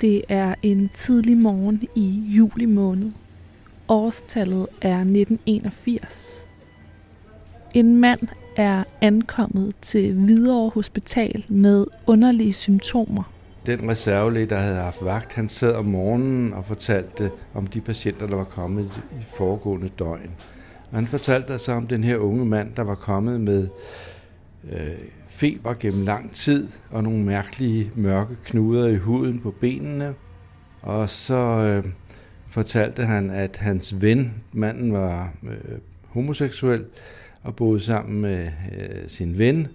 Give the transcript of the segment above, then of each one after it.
Det er en tidlig morgen i juli måned. Årstallet er 1981. En mand er ankommet til Hvidovre Hospital med underlige symptomer. Den reservelæge, der havde haft vagt, han sad om morgenen og fortalte om de patienter, der var kommet i foregående døgn. Og han fortalte så om den her unge mand, der var kommet med feber gennem lang tid og nogle mærkelige mørke knuder i huden på benene. Og så fortalte han, at hans ven, manden var homoseksuel og boede sammen med sin ven,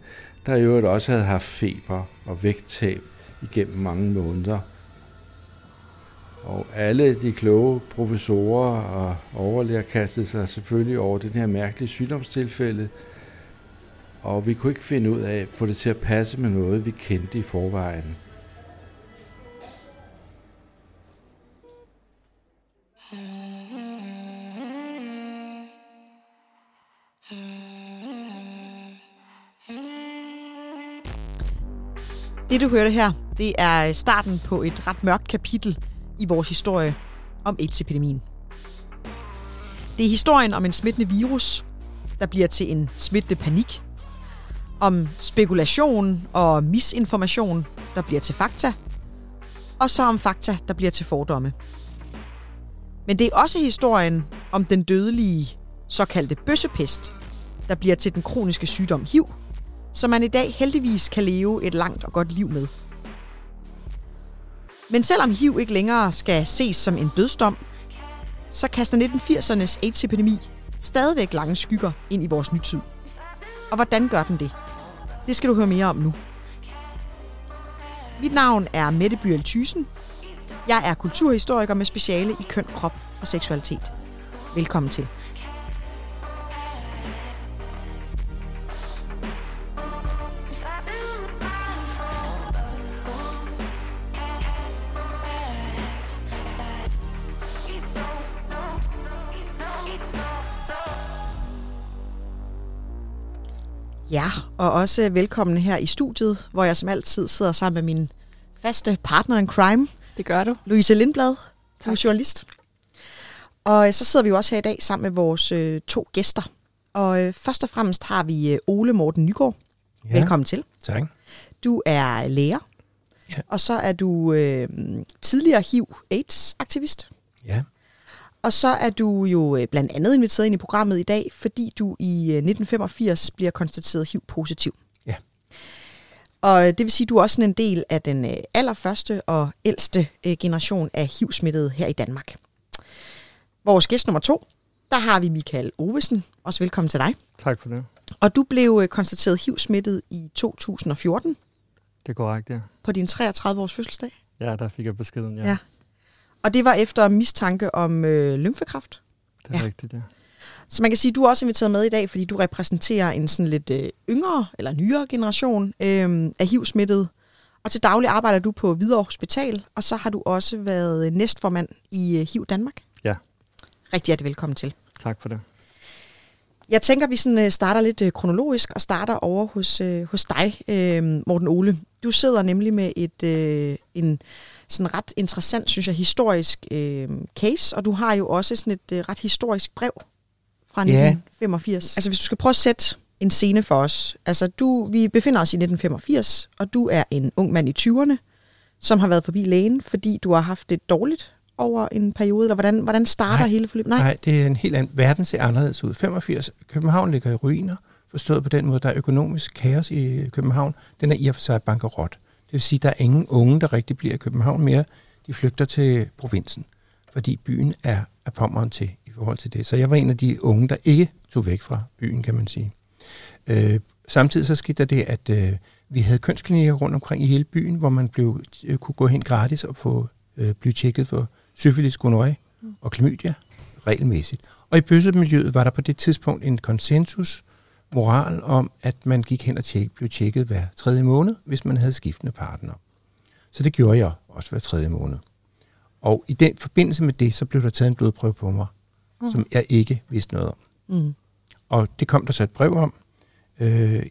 der i øvrigt også havde haft feber og vægttab igennem mange måneder. Og alle de kloge professorer og overlæger kastede sig selvfølgelig over den her mærkelige sygdomstilfælde, og vi kunne ikke finde ud af at få det til at passe med noget, vi kendte i forvejen. Det, du hørte her, det er starten på et ret mørkt kapitel i vores historie om AIDS-epidemien. Det er historien om en smittende virus, der bliver til en smittende panik, om spekulation og misinformation, der bliver til fakta, og så om fakta, der bliver til fordomme. Men det er også historien om den dødelige såkaldte bøssepest, der bliver til den kroniske sygdom HIV, som man i dag heldigvis kan leve et langt og godt liv med. Men selvom HIV ikke længere skal ses som en dødsdom, så kaster 1980'ernes AIDS-epidemi stadigvæk lange skygger ind i vores nytid. Og hvordan gør den det? Det skal du høre mere om nu. Mit navn er Mette Byriel-Thygesen. Jeg er kulturhistoriker med speciale i køn, krop og seksualitet. Velkommen til. Ja, og også velkommen her i studiet, hvor jeg som altid sidder sammen med min faste partner in crime. Det gør du. Louise Lindblad, du er journalist. Og så sidder vi jo også her i dag sammen med vores to gæster. Og først og fremmest har vi Ole Morten Nygaard. Ja. Velkommen til. Tak. Du er lærer, ja. Og så er du tidligere HIV-AIDS-aktivist. Ja. Og så er du jo blandt andet inviteret ind i programmet i dag, fordi du i 1985 bliver konstateret HIV-positiv. Ja. Og det vil sige, at du er også en del af den allerførste og ældste generation af HIV-smittede her i Danmark. Vores gæst nummer to, der har vi Michael Ovesen. Også velkommen til dig. Tak for det. Og du blev konstateret HIV-smittet i 2014. Det er korrekt, ja. På din 33-års fødselsdag. Ja, der fik jeg beskeden, ja. Og det var efter mistanke om lymfekræft. Det er rigtigt, ja. Så man kan sige, at du er også inviteret med i dag, fordi du repræsenterer en sådan lidt yngre eller nyere generation af HIV-smittede. Og til daglig arbejder du på Hvidovre Hospital, og så har du også været næstformand i HIV-Danmark. Ja. Rigtig hjertelig velkommen til. Tak for det. Jeg tænker, at vi sådan starter lidt kronologisk og starter over hos dig, Morten Ole. Du sidder nemlig med en sådan ret interessant, synes jeg, historisk case, og du har jo også sådan et ret historisk brev fra 1985. Altså hvis du skal prøve at sætte en scene for os. Altså vi befinder os i 1985, og du er en ung mand i 20'erne, som har været forbi lægen, fordi du har haft det dårligt over en periode, eller hvordan starter hele forløbet? Nej, det er en helt anden. Verden ser anderledes ud. 85, København ligger i ruiner, forstået på den måde, der er økonomisk kaos i København. Den er i og for sig bankerot. Det vil sige, at der er ingen unge, der rigtig bliver i København mere. De flygter til provinsen, fordi byen er af pommeren til i forhold til det. Så jeg var en af de unge, der ikke tog væk fra byen, kan man sige. Samtidig så skete der det, at vi havde kønsklinikker rundt omkring i hele byen, hvor man kunne gå hen gratis og blive tjekket for syfilis, gonorrhé og klamydia regelmæssigt. Og i bøssemiljøet var der på det tidspunkt en konsensusmoral om, at man gik hen og blev tjekket hver tredje måned, hvis man havde skiftende partner. Så det gjorde jeg også hver tredje måned. Og i den forbindelse med det, så blev der taget en blodprøve på mig, som jeg ikke vidste noget om. Mm. Og det kom der så et brev om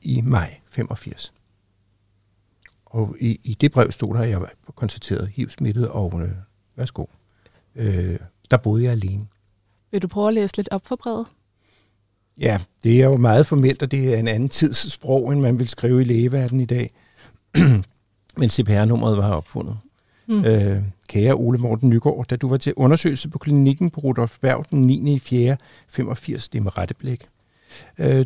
i maj 85. Og i det brev stod der, at jeg var konstateret HIV-smittet, og værsgo. Der boede jeg alene. Vil du prøve at læse lidt op for brevet? Ja, det er jo meget formelt, og det er en anden tids sprog, end man vil skrive i lægeverden i dag. Men CPR-nummeret var opfundet. Mm. Kære Ole Morten Nygaard, da du var til undersøgelse på klinikken på Rudolf Berg den 9.4.85, det med rette blik,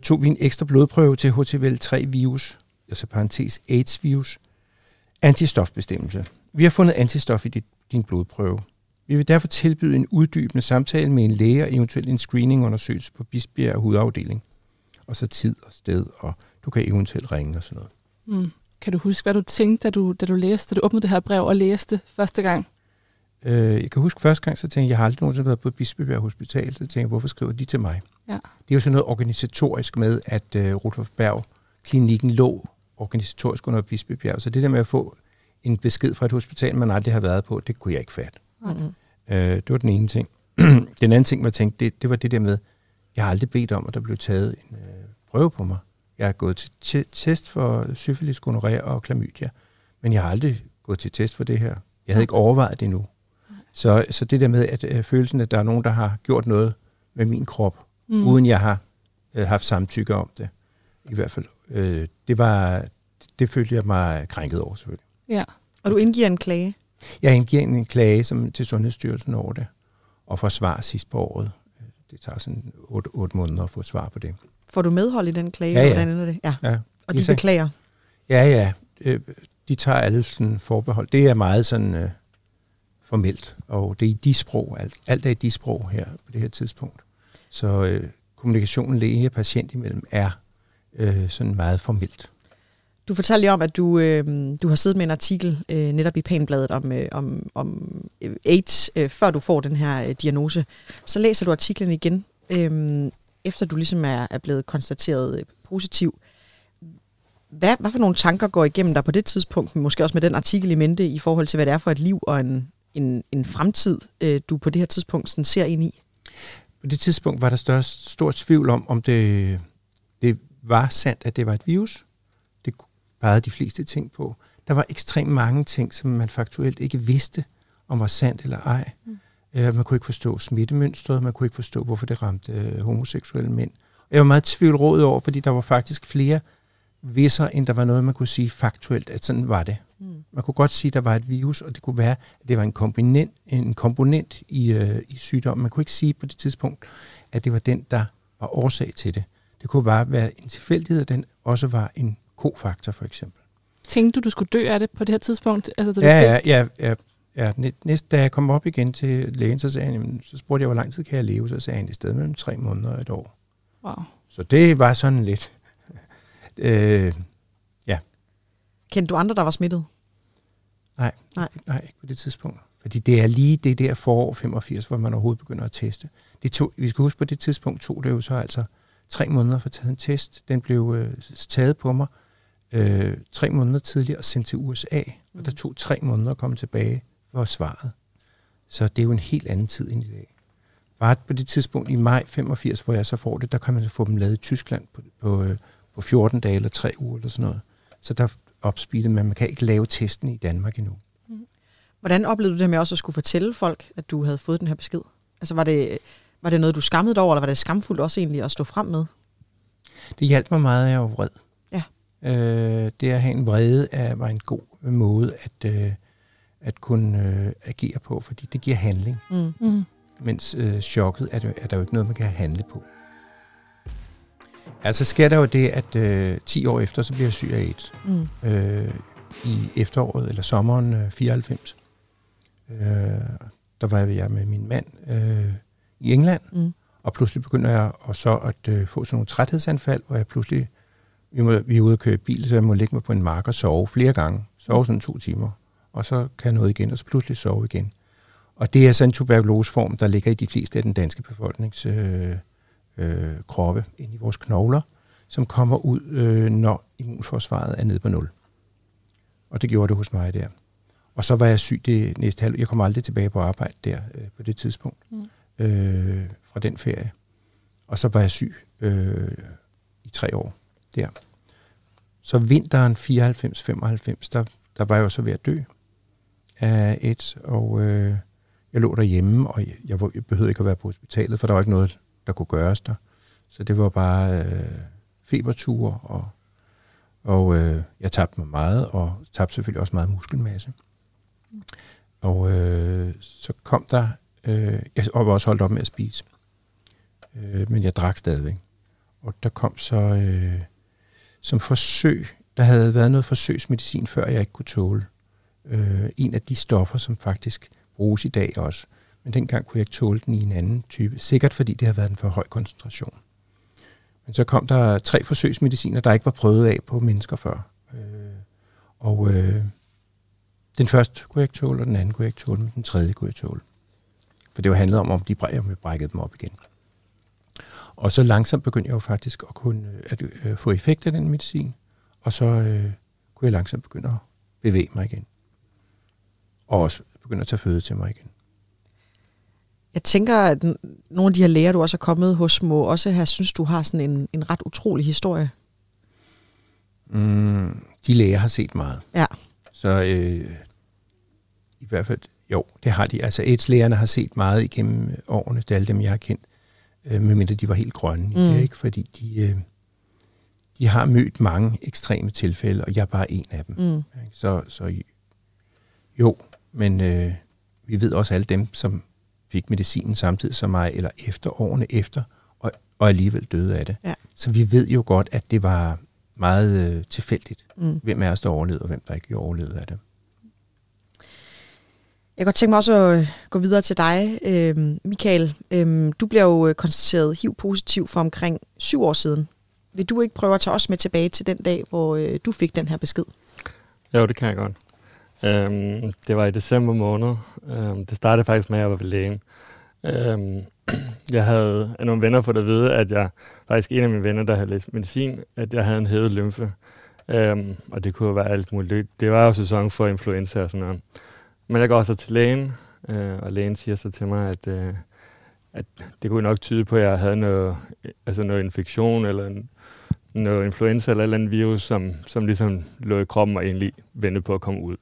tog vi en ekstra blodprøve til HTLV-3-virus, altså parentes AIDS-virus, antistofbestemmelse. Vi har fundet antistof i din blodprøve. Vi vil derfor tilbyde en uddybende samtale med en læge og eventuelt en screeningundersøgelse på Bispebjerg hovedafdeling. Og så tid og sted, og du kan eventuelt ringe og sådan noget. Mm. Kan du huske, hvad du tænkte, da du åbnede det her brev og læste første gang? Jeg kan huske første gang, så tænkte jeg, jeg har aldrig nogensinde været på Bispebjerg Hospital, så tænkte jeg, hvorfor skriver de til mig? Ja. Det er jo sådan noget organisatorisk med, at Rudolf Berg klinikken lå organisatorisk under Bispebjerg, så det der med at få en besked fra et hospital, man aldrig har været på, det kunne jeg ikke fatte. Mm-hmm. Det var den ene ting. Den anden ting, jeg tænkte, det var det der med, jeg har aldrig bedt om, at der blev taget en prøve på mig. Jeg er gået til test for syfilis, gonorrhea og klamydia, men jeg har aldrig gået til test for det her. Jeg havde ikke overvejet det endnu. Så det der med, at følelsen, at der er nogen, der har gjort noget med min krop, uden jeg har haft samtykke om det, i hvert fald, det følte jeg mig krænket over, selvfølgelig. Ja, og du indgiver en klage? Jeg indgiver en klage til Sundhedsstyrelsen over det, og får svar sidst på året. Det tager sådan 8 måneder at få svar på det. Får du medhold i den klage? Ja, ja. Hvordan ender det? Ja. Ja. Og de beklager? Ja, ja. De tager alle sådan forbehold. Det er meget sådan formelt, og det er i de sprog. Alt er i de sprog her på det her tidspunkt. Så kommunikationen læge og patient imellem er sådan meget formelt. Du fortalte lige om, at du har siddet med en artikel netop i Panbladet om AIDS, før du får den her diagnose. Så læser du artiklen igen, efter du ligesom er blevet konstateret positiv. Hvad for nogle tanker går igennem dig på det tidspunkt, måske også med den artikel i mente, i forhold til, hvad det er for et liv og en fremtid, du på det her tidspunkt sådan ser ind i? På det tidspunkt var der stor tvivl om det var sandt, at det var et virus. Det pegede de fleste ting på. Der var ekstremt mange ting, som man faktuelt ikke vidste, om var sandt eller ej. Mm. Man kunne ikke forstå smittemønstret, man kunne ikke forstå, hvorfor det ramte homoseksuelle mænd. Jeg var meget tvivlrådet over, fordi der var faktisk flere visser, end der var noget, man kunne sige faktuelt, at sådan var det. Mm. Man kunne godt sige, at der var et virus, og det kunne være, at det var en komponent i sygdommen. Man kunne ikke sige på det tidspunkt, at det var den, der var årsag til det. Det kunne bare være en tilfældighed, at den også var en kofaktor, for eksempel. Tænkte du skulle dø af det på det her tidspunkt? Altså, da jeg kom op igen til lægen, så sagde han, så spurgte jeg, hvor lang tid kan jeg leve? Så sagde han, i stedet mellem 3 måneder og et år. Wow. Så det var sådan lidt. Ja. Kendte du andre, der var smittet? Nej, ikke på det tidspunkt. Fordi det er lige det der forår 85, hvor man overhovedet begynder at teste. Vi skal huske, på det tidspunkt tog det jo så altså 3 måneder for at tage en test. Den blev taget på mig 3 måneder tidligere og sendt til USA. Og der tog 3 måneder at komme tilbage for svaret. Så det er jo en helt anden tid end i dag. Bare på det tidspunkt i maj 85, hvor jeg så får det, der kan man få dem lavet i Tyskland på 14 dage eller 3 uger eller sådan noget. Så der opspilede man kan ikke lave testen i Danmark endnu. Hvordan oplevede du det med også at skulle fortælle folk, at du havde fået den her besked? Altså var det noget, du skammede dig over, eller var det skamfuldt også egentlig at stå frem med? Det hjalp mig meget, at jeg var vred. Ja. Det at have en vrede var en god måde at kunne agere på, fordi det giver handling. Mm. Mm. Mens chokket er der jo ikke noget, man kan handle på. Altså sker der jo det, at 10 år efter, så bliver jeg syg af AIDS. Mm. I efteråret, eller sommeren 94. Der var jeg med min mand i England, og pludselig begynder jeg så at få sådan nogle træthedsanfald, hvor jeg pludselig, vi er ude at køre bil, så jeg må lægge mig på en mark og sove flere gange. Sove sådan 2 timer, og så kan jeg noget igen, og så pludselig sove igen. Og det er sådan en tuberkuloseform, der ligger i de fleste af den danske befolknings kroppe, ind i vores knogler, som kommer ud, når immunforsvaret er nede på 0. Og det gjorde det hos mig der. Og så var jeg syg det næste halvår. Jeg kom aldrig tilbage på arbejde der på det tidspunkt. Fra den ferie. Og så var jeg syg i 3 år der. Så vinteren 94-95, der der var jeg jo så ved at dø af AIDS, og jeg lå derhjemme, og jeg behøvede ikke at være på hospitalet, for der var ikke noget, der kunne gøres der. Så det var bare feberture, og jeg tabte mig meget, og tabte selvfølgelig også meget muskelmasse. Og så kom der, jeg var også holdt op med at spise, men jeg drak stadigvæk. Og der kom så som forsøg, der havde været noget forsøgsmedicin, før jeg ikke kunne tåle. En af de stoffer, som faktisk bruges i dag også. Men dengang kunne jeg ikke tåle den i en anden type. Sikkert fordi det havde været en for høj koncentration. Men så kom der 3 forsøgsmediciner, der ikke var prøvet af på mennesker før. Den første kunne jeg ikke tåle, og den anden kunne jeg ikke tåle, men den tredje kunne jeg tåle. For det var handlet om de brækkede dem op igen. Og så langsomt begyndte jeg jo faktisk at kunne at få effekt af den medicin, og så kunne jeg langsomt begynde at bevæge mig igen. Og også begynde at tage føde til mig igen. Jeg tænker, at nogle af de her læger, du også er kommet hos, må også have, synes du har sådan en ret utrolig historie. De læger har set meget. Ja. Så i hvert fald, jo, det har de. Altså AIDS-lægerne har set meget igennem årene, det er alle dem, jeg har kendt, medmindre de var helt grønne. Ikke? Fordi de har mødt mange ekstreme tilfælde, og jeg er bare en af dem. Så jo, men vi ved også alle dem, som fik medicinen samtidig som mig, eller efter årene efter, og alligevel døde af det. Ja. Så vi ved jo godt, at det var meget tilfældigt, hvem af os der overlevede, og hvem der ikke overlevede af det. Jeg kan godt tænke mig også at gå videre til dig, Michael. Du bliver jo konstateret HIV-positiv for omkring 7 år siden. Vil du ikke prøve at tage os med tilbage til den dag, hvor du fik den her besked? Jo, det kan jeg godt. Det var i december måned. Det startede faktisk med, at jeg var ved lægen. Jeg havde nogle venner fået at vide, at jeg faktisk en af mine venner, der havde læst medicin, at jeg havde en hævet lymfe. Og det kunne være alt muligt. Det var jo sæson for influenza og sådan noget. Men jeg går så til lægen, og lægen siger så til mig, at det kunne nok tyde på, at jeg havde noget infektion eller noget influenza eller et eller andet virus, som ligesom lå i kroppen og egentlig ventede på at komme ud.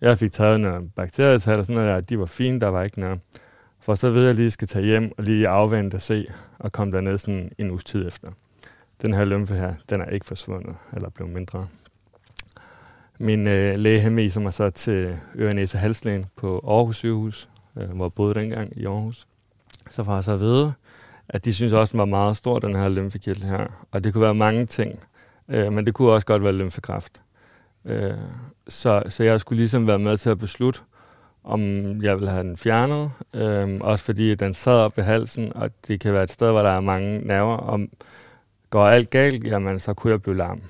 Jeg fik taget nogle bakterietal og sådan noget, og de var fine, der var ikke noget. For så ved jeg lige, at jeg skal tage hjem og lige afvente og se, og komme derned sådan en uges tid efter. Den her lymfe her, den er ikke forsvundet eller blevet mindre. Min læge henviser mig så til øre-næse-halslægen på Aarhus sygehus, hvor jeg boede dengang i Aarhus. Så får jeg så at vide, at de synes også, den var meget stor, den her lymfekirtel her. Og det kunne være mange ting, men det kunne også godt være lymfekræft. Så jeg skulle ligesom være med til at beslutte, om jeg ville have den fjernet. Også fordi den sad op ved halsen, og det kan være et sted, hvor der er mange nerver. Og går alt galt, jamen så kunne jeg blive lam.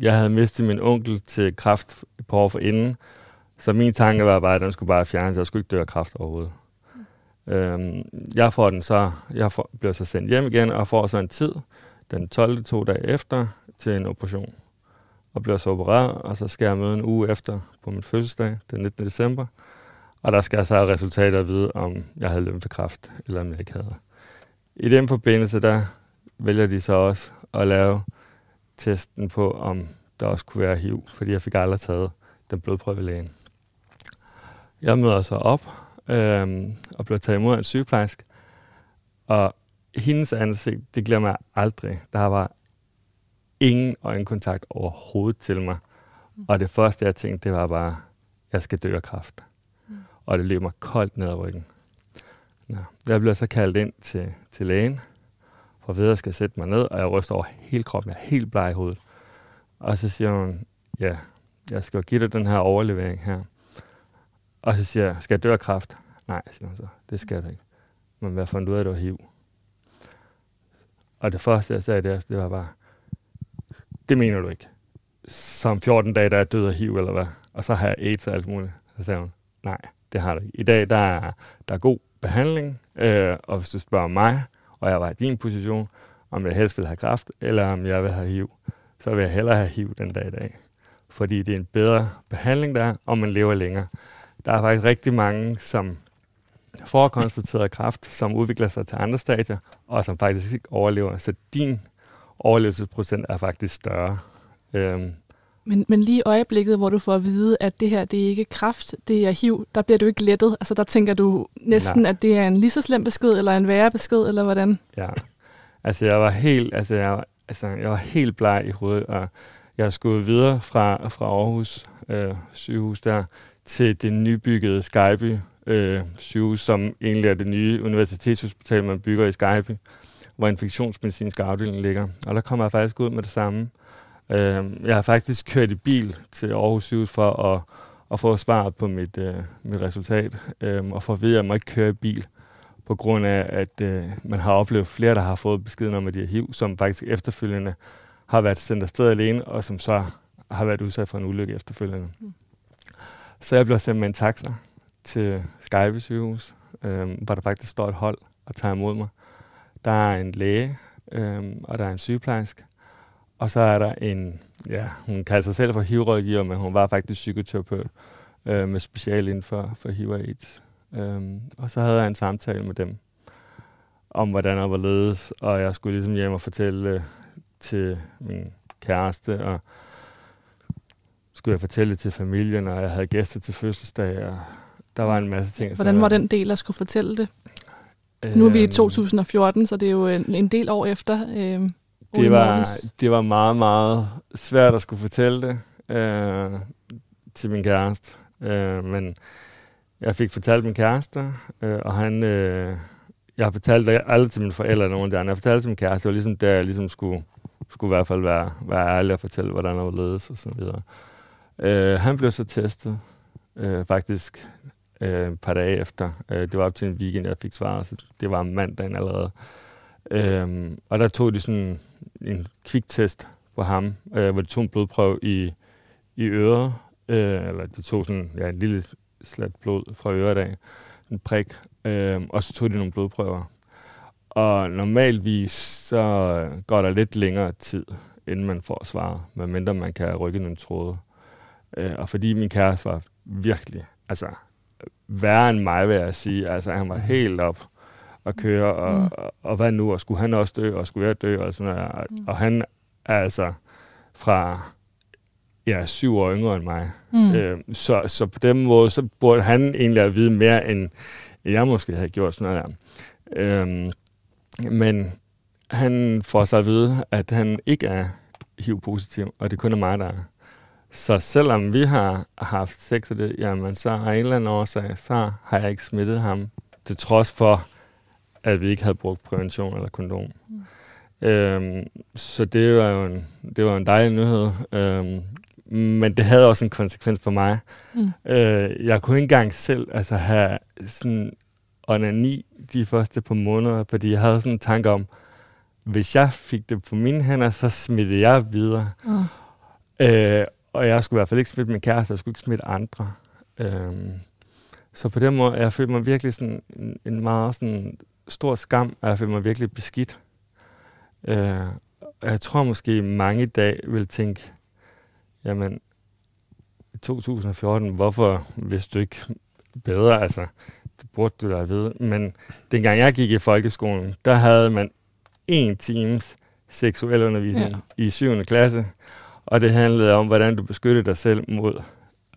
Jeg havde mistet min onkel til kræft på år forinden, så min tanke var bare, at den skulle bare fjernes. Jeg skulle ikke dø af kræft overhovedet. Jeg bliver så sendt hjem igen og får så en tid den 12. 2 dage efter til en operation. Og bliver så opereret, og så skal jeg møde en uge efter på min fødselsdag, den 19. december. Og der skal jeg så have resultater at vide, om jeg havde lymfekræft eller om jeg ikke havde. I den forbindelse der vælger de så også at lave testen på, om der også kunne være HIV, fordi jeg fik aldrig taget den blodprøve lægen. Jeg møder så op og bliver taget imod af en sygeplejerske, og hendes ansigt, det glemmer jeg aldrig. Der var ingen øjenkontakt overhovedet til mig, og det første, jeg tænkte, det var bare, jeg skal dø af kræft. Og det løb mig koldt ned ad ryggen. Nå. Jeg bliver så kaldt ind til lægen, for ved, at jeg skal sætte mig ned, og jeg ryster over hele kroppen. Jeg er helt bleg i hovedet. Og så siger hun, ja, jeg skal give dig den her overlevering her. Og så siger jeg, skal jeg dø af kræft? Nej, siger hun så, det skal du ikke. Men hvad fandt du ud af, det var HIV? Og det første, jeg sagde der, det var bare, det mener du ikke. Som 14 dage, der er død af HIV, eller hvad? Og så har jeg AIDS og alt muligt. Så sagde hun, nej, det har du ikke. I dag, der er god behandling, og hvis du spørger mig, og jeg var i din position, om jeg helst ville have kræft, eller om jeg ville have HIV, så vil jeg hellere have HIV den dag i dag. Fordi det er en bedre behandling, der er, og man lever længere. Der er faktisk rigtig mange, som får konstateret kræft, som udvikler sig til andre stadier, og som faktisk ikke overlever. Så din overlevelsesprocent er faktisk større. Men lige i øjeblikket, hvor du får at vide, at det her, det er ikke kræft, det er HIV, der bliver du ikke lettet. Altså der tænker du næsten, at det er en lige så slem besked, eller en værre besked, eller hvordan? Ja, altså jeg var helt bleg i hovedet, og jeg skulle videre fra Aarhus sygehus der til det nybyggede Skejby sygehus, som egentlig er det nye universitetshospital, man bygger i Skejby, hvor infektionsmedicinsk afdeling ligger. Og der kommer jeg faktisk ud med det samme. Jeg har faktisk kørt i bil til Aarhus sygehus for at få svaret på mit resultat, og for at vide, at man ikke kører i bil, på grund af, at man har oplevet flere, der har fået beskeden om, at de er HIV, som faktisk efterfølgende har været sendt afsted alene, og som så har været udsat for en ulykke efterfølgende. Mm. Så jeg blev sendt med en taxa til Skejby sygehus, hvor der faktisk står et hold og tager imod mig. Der er en læge, og der er en sygeplejerske, og så er der en, ja, hun kalder sig selv for HIV-rådgiver, men hun var faktisk psykoterapeut med speciale inden for HIV og AIDS. Og så havde jeg en samtale med dem om, hvordan jeg var ledes, og jeg skulle ligesom hjem og fortælle til min kæreste, og skulle jeg fortælle til familien, og jeg havde gæster til fødselsdag, og der var en masse ting. Hvordan var den del, at skulle fortælle det? Nu er vi i 2014, så det er jo en del år efter. Det var meget, meget svært at skulle fortælle det til min kæreste. Men jeg fik fortalt min kæreste, og han... Jeg fortalte aldrig til mine forældre eller nogen der. Jeg fortalte til min kæreste, det var ligesom der, jeg ligesom skulle i hvert fald være ærlig og fortælle, hvordan jeg var ledes og sådan videre. Han blev så testet, faktisk et par dage efter. Det var op til en weekend, jeg fik svaret, så det var mandagen allerede. Og der tog de sådan en kviktest på ham, hvor de tog en blodprøve i øret, eller de tog sådan en lille slat blod fra øret af, en prik, og så tog de nogle blodprøver. Og normalvis så går der lidt længere tid, inden man får svaret, medmindre man kan rykke nogle tråde. Og fordi min kæreste var virkelig, altså værre end mig, vil jeg sige, altså han var helt op at køre, og hvad nu, og skulle han også dø, og skulle jeg dø, og sådan noget. Og han er altså fra 7 år yngre end mig. Mm. Så på den måde, så burde han egentlig at vide mere, end jeg måske havde gjort sådan noget der. Men han får så at vide, at han ikke er HIV-positiv, og det kun er mig, der er. Så selvom vi har haft sex og det, jamen så af en eller anden årsag, så har jeg ikke smittet ham, til trods for, at vi ikke havde brugt prævention eller kondom. Mm. Så det var en dejlig nyhed. Men det havde også en konsekvens for mig. Mm. Jeg kunne ikke engang selv have sådan onani de første par måneder, fordi jeg havde sådan en tanke om, hvis jeg fik det på mine hænder, så smittede jeg videre. Mm. Og jeg skulle i hvert fald ikke smitte min kæreste, jeg skulle ikke smitte andre. Så på den måde, jeg følte mig virkelig sådan en meget sådan stor skam, og jeg følte mig virkelig beskidt. Jeg tror måske mange i dag vil tænke, jamen, i 2014, hvorfor vidste du ikke bedre? Altså, det burde du da vide. Men dengang jeg gik i folkeskolen, der havde man 1 times seksuel undervisning i 7. klasse, og det handlede om, hvordan du beskyttede dig selv mod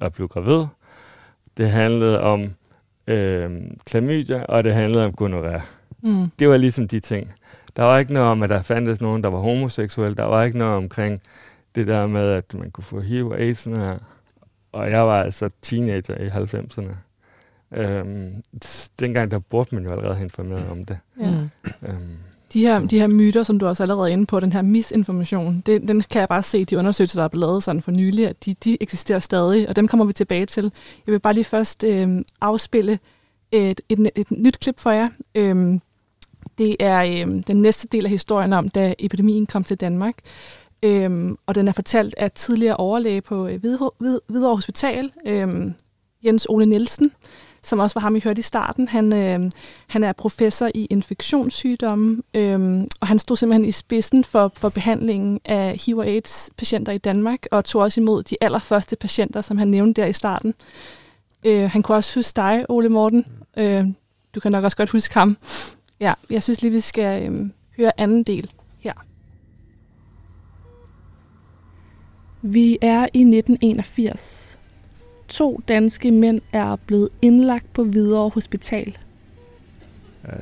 at blive gravid. Det handlede om klamydia, og det handlede om gonorrhea. Mm. Det var ligesom de ting. Der var ikke noget om, at der fandtes nogen, der var homoseksuel. Der var ikke noget omkring det der med, at man kunne få HIV og AIDS. Og jeg var altså teenager i 90'erne. Dengang, der burde man jo allerede have informeret om det. Ja. De her myter, som du også allerede er inde på, den her misinformation, den kan jeg bare se, de undersøgelser, der er lavet sådan for nylig, at de eksisterer stadig, og dem kommer vi tilbage til. Jeg vil bare lige først afspille et nyt klip for jer. Det er den næste del af historien om, da epidemien kom til Danmark, og den er fortalt af tidligere overlæge på Hvidovre Hospital, Jens Ole Nielsen, som også var ham, I hørte i starten. Han er professor i infektionssygdomme, og han stod simpelthen i spidsen for behandlingen af HIV og AIDS-patienter i Danmark, og tog også imod de allerførste patienter, som han nævnte der i starten. Han kunne også huske dig, Ole Morten. Du kan nok også godt huske ham. Ja, jeg synes lige, vi skal høre anden del her. Vi er i 1981. 2 danske mænd er blevet indlagt på Hvidovre Hospital.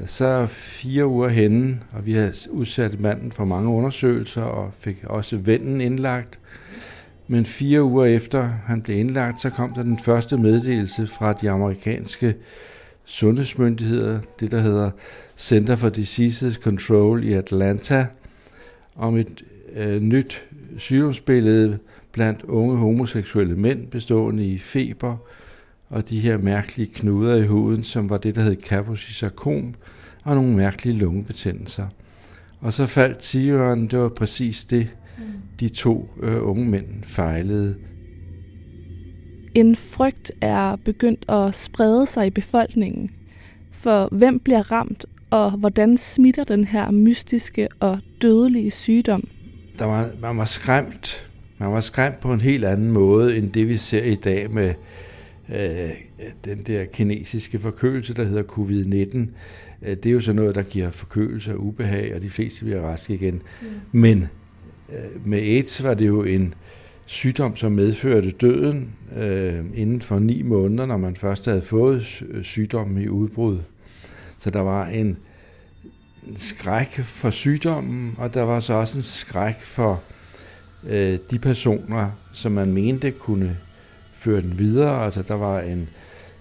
Så 4 uger henne, og vi havde udsat manden for mange undersøgelser og fik også vennen indlagt. Men 4 uger efter han blev indlagt, så kom der den første meddelelse fra de amerikanske sundhedsmyndigheder, det der hedder Center for Disease Control i Atlanta, om et nyt sygdomsbillede blandt unge homoseksuelle mænd, bestående i feber og de her mærkelige knuder i huden, som var det, der hed Kaposi sarkom, og nogle mærkelige lungebetændelser. Og så faldt tiøren, det var præcis det, de 2 unge mænd fejlede. En frygt er begyndt at sprede sig i befolkningen, for hvem bliver ramt, og hvordan smitter den her mystiske og dødelige sygdom? Man var skræmt på en helt anden måde, end det vi ser i dag med den der kinesiske forkølelse, der hedder covid-19. Det er jo sådan noget, der giver forkølelse og ubehag, og de fleste bliver raske igen. Mm. Men med AIDS var det jo en sygdom, som medførte døden inden for 9 måneder, når man først havde fået sygdommen i udbrud. Så der var en skræk for sygdommen, og der var så også en skræk for de personer, som man mente kunne føre den videre. Altså der var en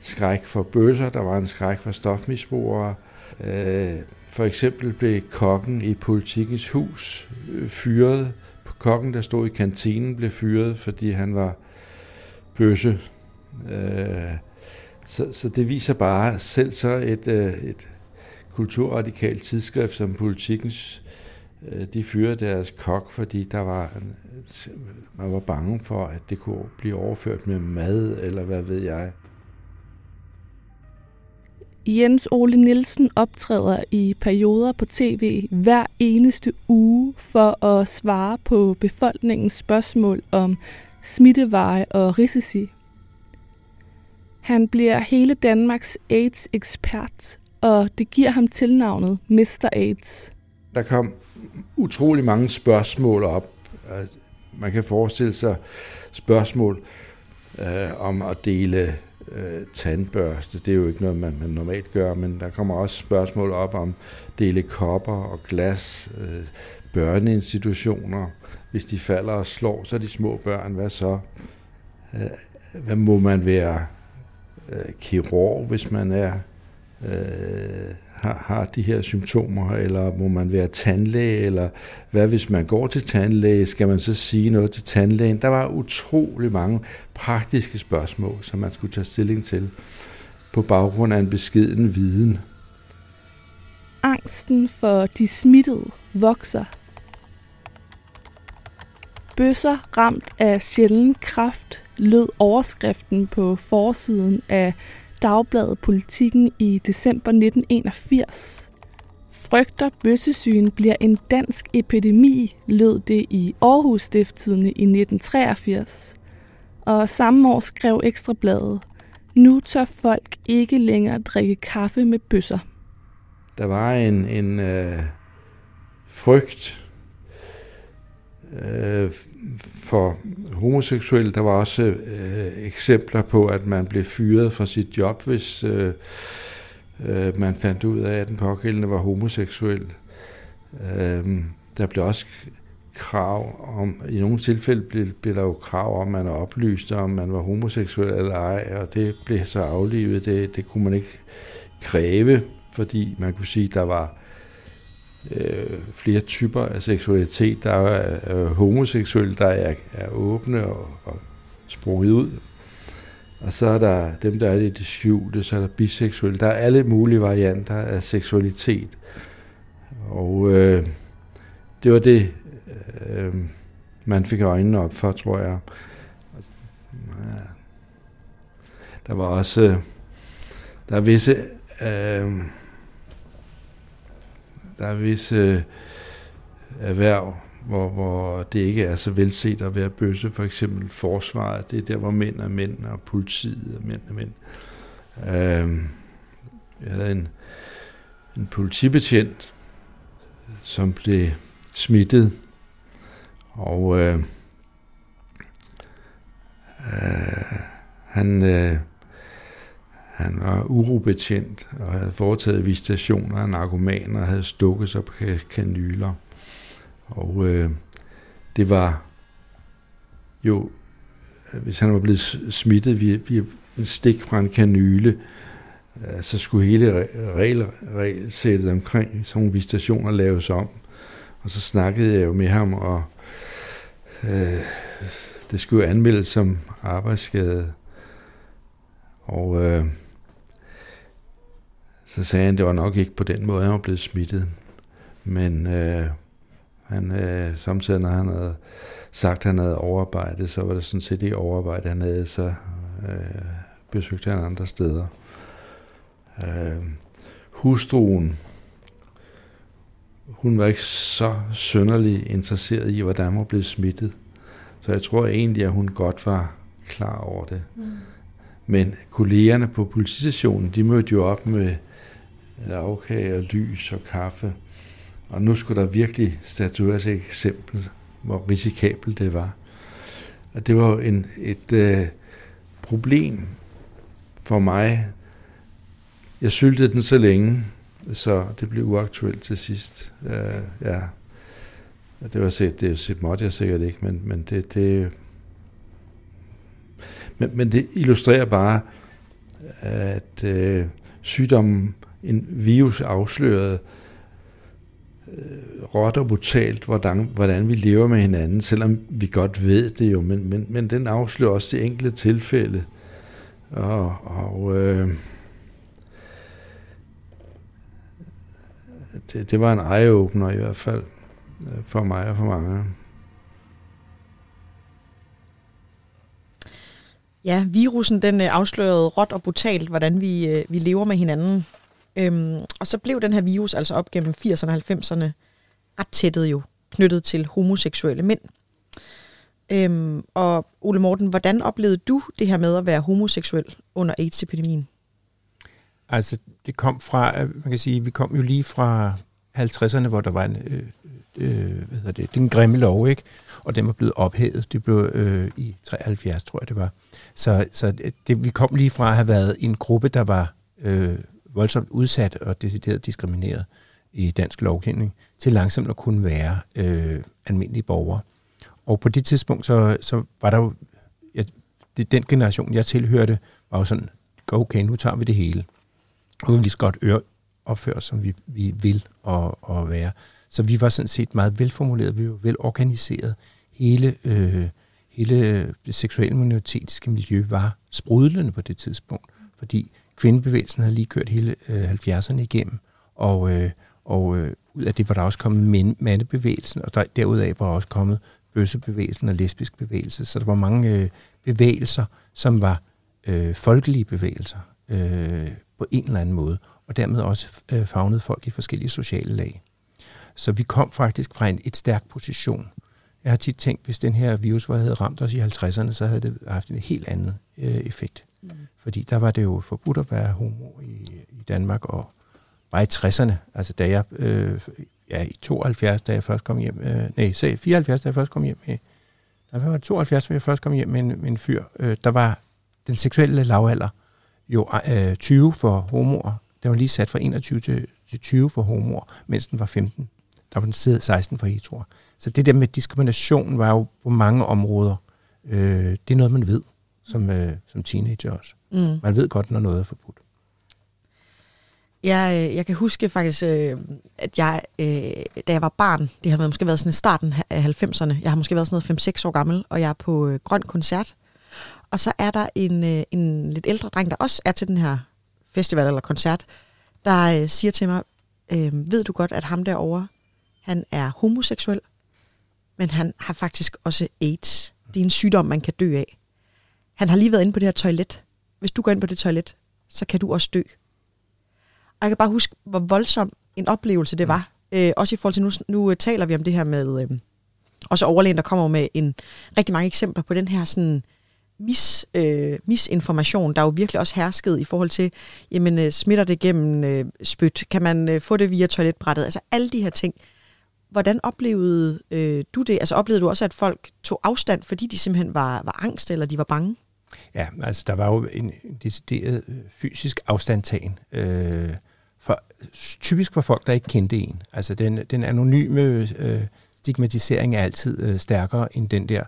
skræk for bøsser, der var en skræk for stofmisbrugere. For eksempel blev kokken i Politikens hus fyret. Kokken, der stod i kantinen, blev fyret, fordi han var bøsse. Så det viser bare selv så et kulturradikalt tidsskrift som Politikens, de fyrer deres kok, fordi man var bange for, at det kunne blive overført med mad, eller hvad ved jeg. Jens Ole Nielsen optræder i perioder på tv hver eneste uge for at svare på befolkningens spørgsmål om smitteveje og risici. Han bliver hele Danmarks AIDS-ekspert, og det giver ham tilnavnet Mr. AIDS. Der kom utrolig mange spørgsmål op. Man kan forestille sig spørgsmål om at dele tandbørste. Det er jo ikke noget, man normalt gør, men der kommer også spørgsmål op om dele kopper og glas, børneinstitutioner. Hvis de falder og slår, så de små børn, hvad så? Hvad må man være kirurg, hvis man er har de her symptomer, eller må man være tandlæge, eller hvad hvis man går til tandlæge, skal man så sige noget til tandlægen? Der var utrolig mange praktiske spørgsmål, som man skulle tage stilling til på baggrund af en beskeden viden. Angsten for de smittede vokser. Bøsser ramt af sjælden kræft lød overskriften på forsiden af Dagbladet Politiken i december 1981. Frygter bøssesygen bliver en dansk epidemi, lød det i Aarhus Stiftstidende i 1983. Og samme år skrev Ekstrabladet, nu tør folk ikke længere drikke kaffe med bøsser. Der var en frygt for homoseksuelle. Der var også eksempler på, at man blev fyret fra sit job, hvis man fandt ud af, at den pågældende var homoseksuel. Der blev også krav om, i nogle tilfælde blev der jo krav om, at man oplyste, om man var homoseksuel eller ej, og det blev så aflivet. Det kunne man ikke kræve, fordi man kunne sige, at der var flere typer af seksualitet. Der er homoseksuelle, der er åbne og sprunget ud. Og så er der dem, der er i det skjulte, så er der biseksuelle. Der er alle mulige varianter af seksualitet. Og det var det, man fik øjnene op for, tror jeg. Der var også Der er visse erhverv, hvor det ikke er så velset at være bøsse, for eksempel forsvaret. Det er der, hvor mænd er mænd, og politiet er mænd er mænd. Jeg havde en politibetjent, som blev smittet, og Han var urobetjent og havde foretaget visitationer af narkomaner og havde stukket sig på kanyler. Og det var jo, hvis han var blevet smittet via en stik fra en kanyle, så skulle hele regelsættet omkring sådan nogle visitationer laves om. Og så snakkede jeg jo med ham, og det skulle jo anmeldes som arbejdsskade. Og så sagde han, det var nok ikke på den måde, han var blevet smittet. Men han samtidig, når han havde sagt, at han havde overarbejdet, så var det sådan set ikke overarbejde, han havde, så besøgte han andre steder. Hustruen, hun var ikke så synderlig interesseret i, hvordan hun var blevet smittet. Så jeg tror egentlig, at hun godt var klar over det. Mm. Men kollegerne på politistationen, de mødte jo op med lavkage og lys og kaffe. Og nu skulle der virkelig statueres et eksempel, hvor risikabelt det var. Og det var jo et problem for mig. Jeg syltede den så længe, så det blev uaktuelt til sidst. Ja. Det måtte jeg sikkert ikke, men det illustrerer bare, at sygdommen, en virus afslørede råt og brutalt, hvordan vi lever med hinanden, selvom vi godt ved det jo, men den afslører også det enkelte tilfælde. Det var en eye-opener i hvert fald for mig og for mange. Ja, virussen den afslørede råt og brutalt, hvordan vi lever med hinanden. Og så blev den her virus altså op gennem 80'erne og 90'erne ret tættet jo, knyttet til homoseksuelle mænd. Og Ole Morten, hvordan oplevede du det her med at være homoseksuel under AIDS-epidemien? Altså, det kom fra, man kan sige, vi kom jo lige fra 50'erne, hvor der var en, den grimme lov, ikke? Og den var blevet ophævet. Det blev i 73, tror jeg det var. Så vi kom lige fra at have været en gruppe, der var voldsomt udsat og decideret diskrimineret i dansk lovgivning, til langsomt at kunne være almindelige borgere. Og på det tidspunkt, så var der jo, den generation, jeg tilhørte, var jo sådan, okay, nu tager vi det hele. Og vi lige så godt opføre, som vi vil og være. Så vi var sådan set meget velformuleret, vi var velorganiseret. Hele det seksuelle minoritetiske miljø var sprudlende på det tidspunkt, fordi kvindebevægelsen havde lige kørt hele 70'erne igennem, og ud af det var der også kommet mandebevægelsen, og derudaf var der også kommet bøssebevægelsen og lesbisk bevægelse. Så der var mange bevægelser, som var folkelige bevægelser på en eller anden måde, og dermed også favnede folk i forskellige sociale lag. Så vi kom faktisk fra et stærk position. Jeg har tit tænkt, hvis den her virus havde ramt os i 50'erne, så havde det haft en helt anden effekt. Mm. Fordi der var det jo forbudt at være homo i Danmark, og bare i 60'erne, altså da jeg, i 72, da jeg først kom hjem, 74, da jeg først kom hjem med, der var 72, da jeg først kom hjem med en fyr, der var den seksuelle lavalder jo 20 for homoer. Den var lige sat fra 21 til 20 for homoer, mens den var 15. Der var den 16 for heteroer. Så det der med diskrimination var jo på mange områder. Det er noget, man ved som teenager også. Mm. Man ved godt, når noget er forbudt. Jeg kan huske faktisk, at jeg, da jeg var barn, det har måske været sådan i starten af 90'erne, jeg har måske været sådan noget 5-6 år gammel, og jeg er på Grøn Koncert. Og så er der en lidt ældre dreng, der også er til den her festival eller koncert, der siger til mig, ved du godt, at ham derovre, han er homoseksuel, men han har faktisk også AIDS. Det er en sygdom, man kan dø af. Han har lige været inde på det her toilet. Hvis du går ind på det toilet, så kan du også dø. Og jeg kan bare huske, hvor voldsom en oplevelse det var. Også i forhold til, nu taler vi om det her med, også overlægen, der kommer med rigtig mange eksempler på den her sådan misinformation, der jo virkelig også herskede i forhold til, jamen smitter det gennem spyt? Kan man få det via toiletbrættet? Altså alle de her ting. Hvordan oplevede du det? Altså oplevede du også, at folk tog afstand, fordi de simpelthen var angst, eller de var bange? Ja, altså der var jo en decideret fysisk afstandtagen. Typisk for folk, der ikke kendte en. Altså den anonyme stigmatisering er altid stærkere end den der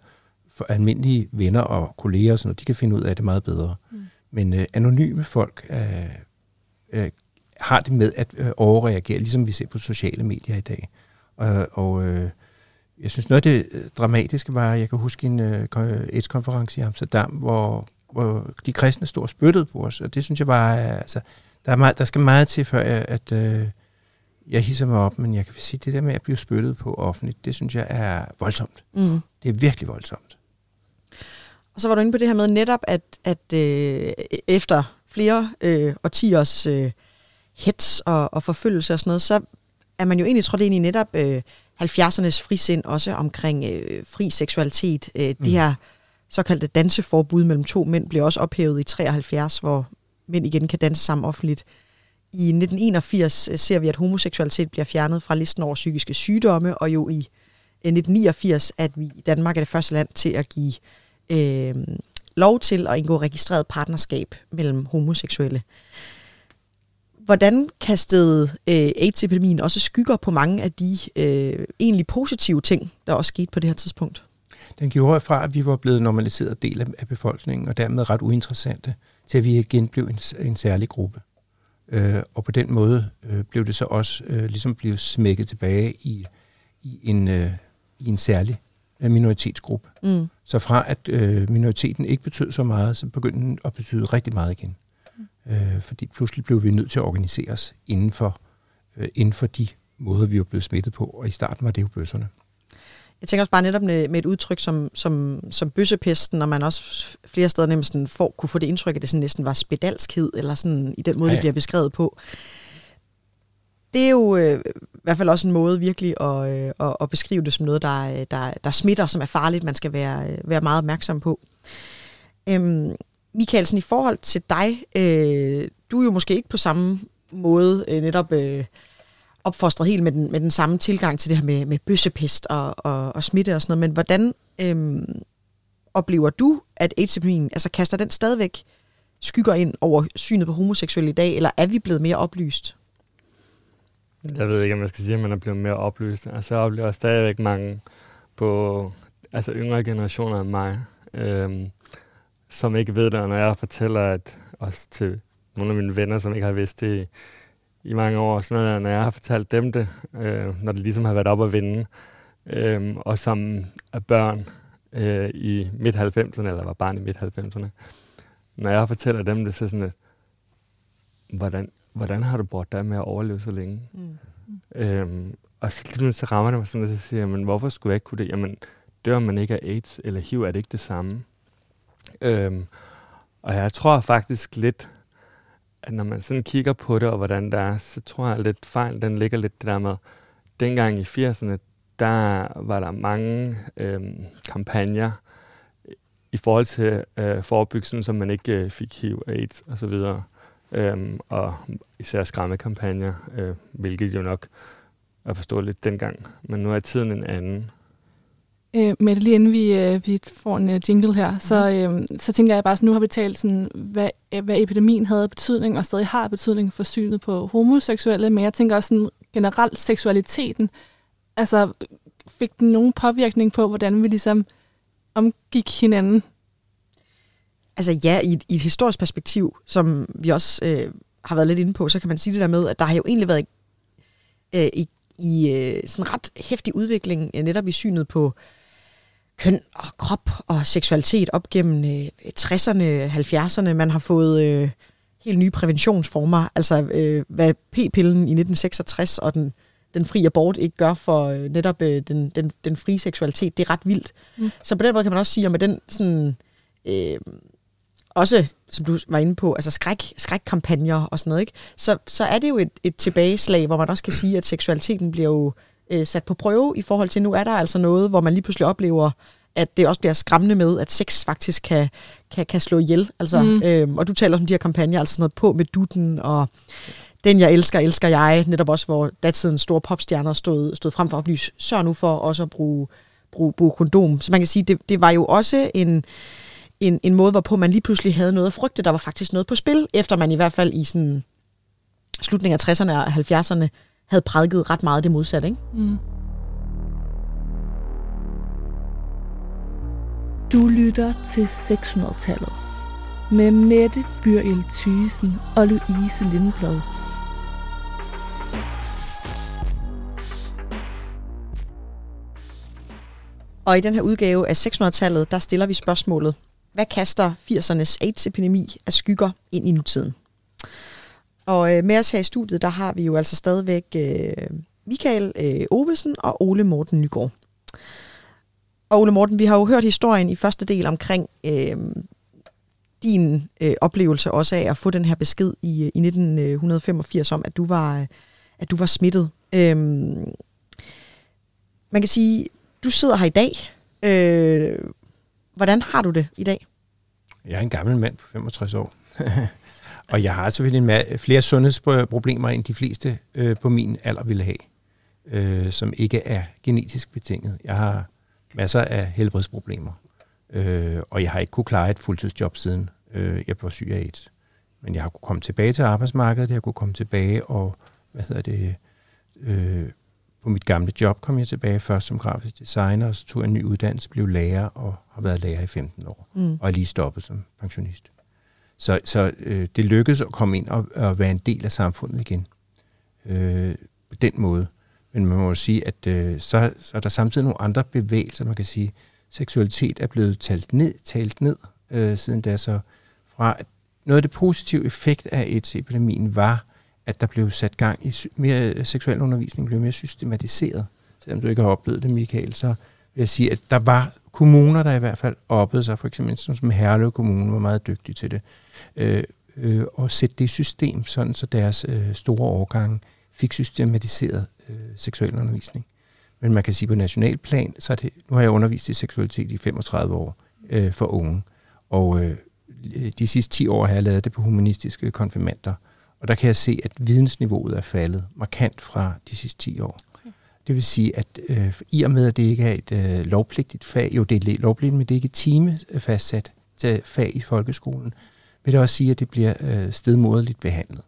for almindelige venner og kolleger og sådan noget. De kan finde ud af det meget bedre. Mm. Men anonyme folk har det med at overreagere, ligesom vi ser på sociale medier i dag. Og jeg synes, noget af det dramatiske var, at jeg kan huske en AIDS-konference i Amsterdam, hvor de kristne stod og spyttede på os, og det synes jeg var, altså, der skal meget til, før jeg hisser mig op, men jeg kan sige, det der med at blive spyttet på offentligt, det synes jeg er voldsomt. Mm. Det er virkelig voldsomt. Og så var du inde på det her med netop, at efter flere årtiers hets og forfølgelse og sådan noget, så er man jo egentlig trådt ind i netop 70'ernes frisind, også omkring fri seksualitet. Det her såkaldte danseforbud mellem to mænd blev også ophævet i 73, hvor mænd igen kan danse sammen offentligt. I 1981 ser vi, at homoseksualitet bliver fjernet fra listen over psykiske sygdomme, og jo i 1989, at vi i Danmark er det første land til at give lov til at indgå registreret partnerskab mellem homoseksuelle. Hvordan kastede AIDS-epidemien også skygger på mange af de egentlig positive ting, der også skete på det her tidspunkt? Den gjorde fra, at vi var blevet normaliseret del af befolkningen, og dermed ret uinteressante, til at vi igen blev en særlig gruppe. Og på den måde blev det så også ligesom blevet smækket tilbage i en særlig minoritetsgruppe. Mm. Så fra at minoriteten ikke betød så meget, så begyndte den at betyde rigtig meget igen. Fordi pludselig blev vi nødt til at organisere os inden for de måder, vi var blevet smittet på, og i starten var det jo bøsserne. Jeg tænker også bare netop med et udtryk som bøssepesten, når man også flere steder nemlig sådan kunne få det indtryk, at det sådan næsten var spedalskhed, eller sådan i den måde, det bliver beskrevet på. Det er jo i hvert fald også en måde virkelig at beskrive det som noget, der smitter, som er farligt, man skal være meget opmærksom på. Michaelsen, i forhold til dig, du er jo måske ikke på samme måde netop opfostret helt med den samme tilgang til det her med bøssepest og smitte og sådan noget, men hvordan oplever du, at AIDS-epidemien, altså kaster den stadigvæk skygger ind over synet på homoseksuelle i dag, eller er vi blevet mere oplyst? Jeg ved ikke, om jeg skal sige, at man er blevet mere oplyst. Altså, jeg oplever stadigvæk mange på yngre generationer end mig, som ikke ved det, og når jeg fortæller også til nogle af mine venner, som ikke har vidst det i mange år, sådan når jeg har fortalt dem det, når det ligesom har været op at vinde, og som er børn i midt-90'erne, eller var barn i midt-90'erne, når jeg fortæller dem det, så sådan, at hvordan har du brugt dig med at overleve så længe? Mm. Og så rammer det mig sådan, at jeg siger, men hvorfor skulle jeg ikke kunne det? Jamen, dør man ikke af AIDS eller HIV, er det ikke det samme? Og jeg tror faktisk lidt, at når man sådan kigger på det og hvordan det er, så tror jeg lidt fejl, den ligger lidt det der med, dengang i 80'erne, der var der mange kampagner i forhold til forebyggelsen, som man ikke fik HIV, AIDS og så videre, og især skræmmekampagner, hvilket jo nok er forståeligt dengang, men nu er tiden en anden. Mette, lige inden vi får en jingle her, så tænker jeg bare, at nu har vi talt, sådan, hvad epidemien havde betydning og stadig har betydning for synet på homoseksuelle, men jeg tænker også sådan, generelt seksualiteten. Altså, fik den nogen påvirkning på, hvordan vi ligesom omgik hinanden? Altså ja, i et historisk perspektiv, som vi også har været lidt inde på, så kan man sige det der med, at der har jo egentlig været i sådan en ret hæftig udvikling netop i synet på køn og krop og seksualitet op gennem 60'erne, 70'erne. Man har fået helt nye præventionsformer, altså hvad p-pillen i 1966 og den frie abort ikke gør for netop den frie seksualitet. Det er ret vildt. Mm. Så på den måde kan man også sige, at med den sådan, også, som du var inde på, altså skrækkampagner og sådan noget, ikke? Så er det jo et tilbageslag, hvor man også kan sige, at seksualiteten bliver jo sat på prøve i forhold til, nu er der altså noget, hvor man lige pludselig oplever, at det også bliver skræmmende med, at sex faktisk kan slå ihjel. Altså, og du taler om de her kampagner, altså sådan noget på med dutten, og Den jeg elsker, elsker jeg, netop også hvor datidens store popstjerner stod frem for at oplyse, sørg nu for også at bruge kondom. Så man kan sige, det var jo også en måde, hvorpå man lige pludselig havde noget at frygte, der var faktisk noget på spil, efter man i hvert fald i sådan slutningen af 60'erne og 70'erne havde prædiket ret meget det modsatte, ikke? Mm. Du lytter til 600-tallet med Mette Byriel-Thygesen og Louise Lindblad. Og i den her udgave af 600-tallet, der stiller vi spørgsmålet, hvad kaster 80'ernes AIDS-epidemi af skygger ind i nutiden? Og med os her i studiet, der har vi jo altså stadigvæk Michael Ovesen og Ole Morten Nygaard. Og Ole Morten, vi har jo hørt historien i første del omkring din oplevelse også af at få den her besked i 1985 om, at du var smittet. Man kan sige, du sidder her i dag. Hvordan har du det i dag? Jeg er en gammel mand på 65 år. Og jeg har selvfølgelig flere sundhedsproblemer, end de fleste på min alder ville have, som ikke er genetisk betinget. Jeg har masser af helbredsproblemer, og jeg har ikke kunne klare et fuldtidsjob siden jeg blev syg af AIDS. Men jeg har kunne komme tilbage til arbejdsmarkedet, jeg kunne komme tilbage, og på mit gamle job kom jeg tilbage først som grafisk designer, og så tog jeg en ny uddannelse, blev lærer og har været lærer i 15 år, og er lige stoppet som pensionist. Så det lykkedes at komme ind og være en del af samfundet igen på den måde. Men man må jo sige, at så er der samtidig nogle andre bevægelser, man kan sige. Seksualitet er blevet talt ned siden da. Så fra noget af det positive effekt af AIDS-epidemien var, at der blev sat gang i mere seksuel undervisning, blev mere systematiseret. Selvom du ikke har oplevet det, Michael, så vil jeg sige, at der var kommuner, der i hvert fald oppede sig, for eksempel som Herlev Kommune var meget dygtig til det, og sætte det i system, sådan så deres store årgange fik systematiseret seksuel undervisning. Men man kan sige, på national plan, så er det, nu har jeg undervist i seksualitet i 35 år for unge, og de sidste 10 år har jeg lavet det på humanistiske konfirmander, og der kan jeg se, at vidensniveauet er faldet markant fra de sidste 10 år. Det vil sige, at i og med, at det ikke er et lovpligtigt fag, jo det er lovpligtigt, men det er ikke et timefastsat til fag i folkeskolen, vil det også sige, at det bliver stedmoderligt behandlet.